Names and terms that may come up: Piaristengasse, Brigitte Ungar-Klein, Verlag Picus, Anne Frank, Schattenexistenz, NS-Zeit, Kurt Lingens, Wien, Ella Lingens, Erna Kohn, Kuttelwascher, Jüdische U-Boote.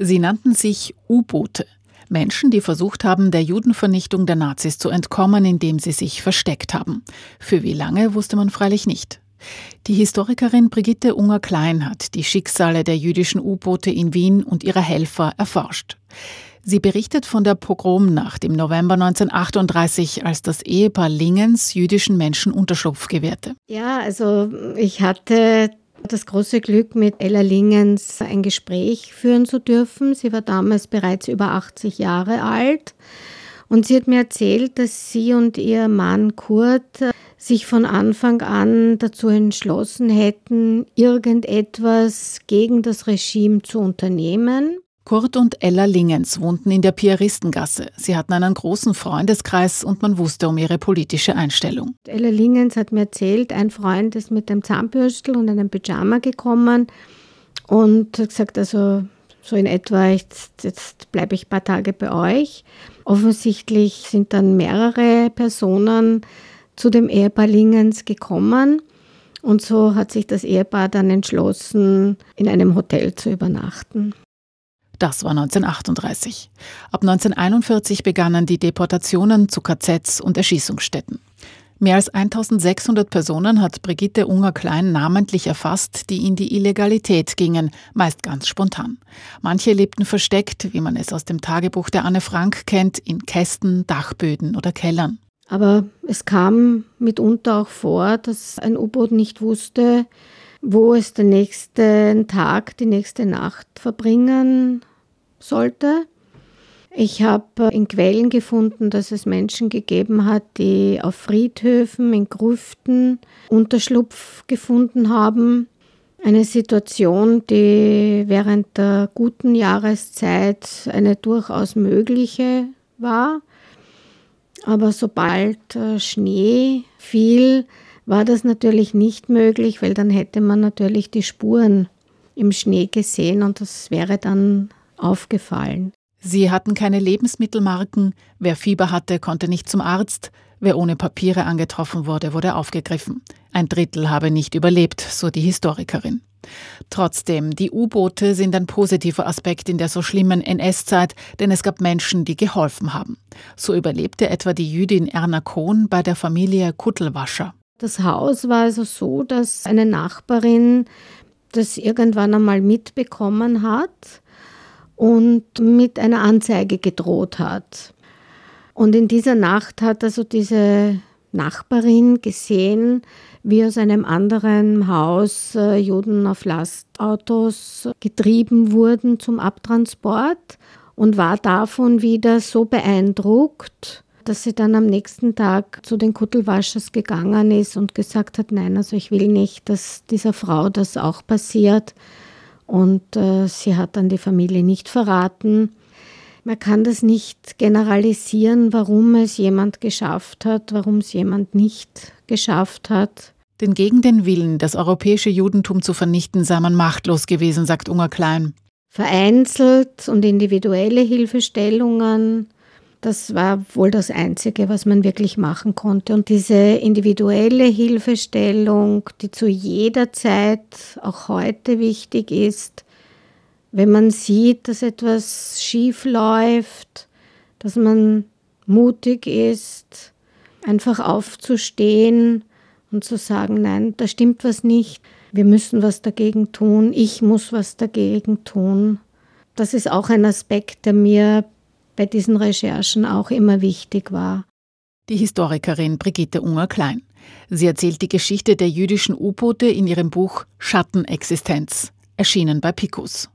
Sie nannten sich U-Boote. Menschen, die versucht haben, der Judenvernichtung der Nazis zu entkommen, indem sie sich versteckt haben. Für wie lange, wusste man freilich nicht. Die Historikerin Brigitte Ungar-Klein hat die Schicksale der jüdischen U-Boote in Wien und ihrer Helfer erforscht. Sie berichtet von der Pogromnacht im November 1938, als das Ehepaar Lingens jüdischen Menschen Unterschlupf gewährte. Ja, also ich hatte das große Glück, mit Ella Lingens ein Gespräch führen zu dürfen. Sie war damals bereits über 80 Jahre alt und sie hat mir erzählt, dass sie und ihr Mann Kurt sich von Anfang an dazu entschlossen hätten, irgendetwas gegen das Regime zu unternehmen. Kurt und Ella Lingens wohnten in der Piaristengasse. Sie hatten einen großen Freundeskreis und man wusste um ihre politische Einstellung. Ella Lingens hat mir erzählt, ein Freund ist mit einem Zahnbürstel und einem Pyjama gekommen und hat gesagt, also so in etwa, jetzt bleibe ich ein paar Tage bei euch. Offensichtlich sind dann mehrere Personen zu dem Ehepaar Lingens gekommen und so hat sich das Ehepaar dann entschlossen, in einem Hotel zu übernachten. Das war 1938. Ab 1941 begannen die Deportationen zu KZs und Erschießungsstätten. Mehr als 1600 Personen hat Brigitte Ungar-Klein namentlich erfasst, die in die Illegalität gingen, meist ganz spontan. Manche lebten versteckt, wie man es aus dem Tagebuch der Anne Frank kennt, in Kästen, Dachböden oder Kellern. Aber es kam mitunter auch vor, dass ein U-Boot nicht wusste, wo es den nächsten Tag, die nächste Nacht verbringen sollte. Ich habe in Quellen gefunden, dass es Menschen gegeben hat, die auf Friedhöfen, in Grüften Unterschlupf gefunden haben. Eine Situation, die während der guten Jahreszeit eine durchaus mögliche war. Aber sobald Schnee fiel, war das natürlich nicht möglich, weil dann hätte man natürlich die Spuren im Schnee gesehen und das wäre dann aufgefallen. Sie hatten keine Lebensmittelmarken, wer Fieber hatte, konnte nicht zum Arzt, wer ohne Papiere angetroffen wurde, wurde aufgegriffen. Ein Drittel habe nicht überlebt, so die Historikerin. Trotzdem, die U-Boote sind ein positiver Aspekt in der so schlimmen NS-Zeit, denn es gab Menschen, die geholfen haben. So überlebte etwa die Jüdin Erna Kohn bei der Familie Kuttelwascher. Das Haus war also so, dass eine Nachbarin das irgendwann einmal mitbekommen hat und mit einer Anzeige gedroht hat. Und in dieser Nacht hat also diese Nachbarin gesehen, wie aus einem anderen Haus Juden auf Lastautos getrieben wurden zum Abtransport und war davon wieder so beeindruckt, dass sie dann am nächsten Tag zu den Kuttelwaschers gegangen ist und gesagt hat, nein, also ich will nicht, dass dieser Frau das auch passiert. Und sie hat dann die Familie nicht verraten. Man kann das nicht generalisieren, warum es jemand geschafft hat, warum es jemand nicht geschafft hat. Denn gegen den Willen, das europäische Judentum zu vernichten, sei man machtlos gewesen, sagt Ungar-Klein. Vereinzelt und individuelle Hilfestellungen, das war wohl das Einzige, was man wirklich machen konnte. Und diese individuelle Hilfestellung, die zu jeder Zeit, auch heute wichtig ist, wenn man sieht, dass etwas schief läuft, dass man mutig ist, einfach aufzustehen und zu sagen, nein, da stimmt was nicht, wir müssen was dagegen tun, ich muss was dagegen tun. Das ist auch ein Aspekt, der mir bei diesen Recherchen auch immer wichtig war. Die Historikerin Brigitte Ungar-Klein. Sie erzählt die Geschichte der jüdischen U-Boote in ihrem Buch Schattenexistenz, erschienen bei Picus.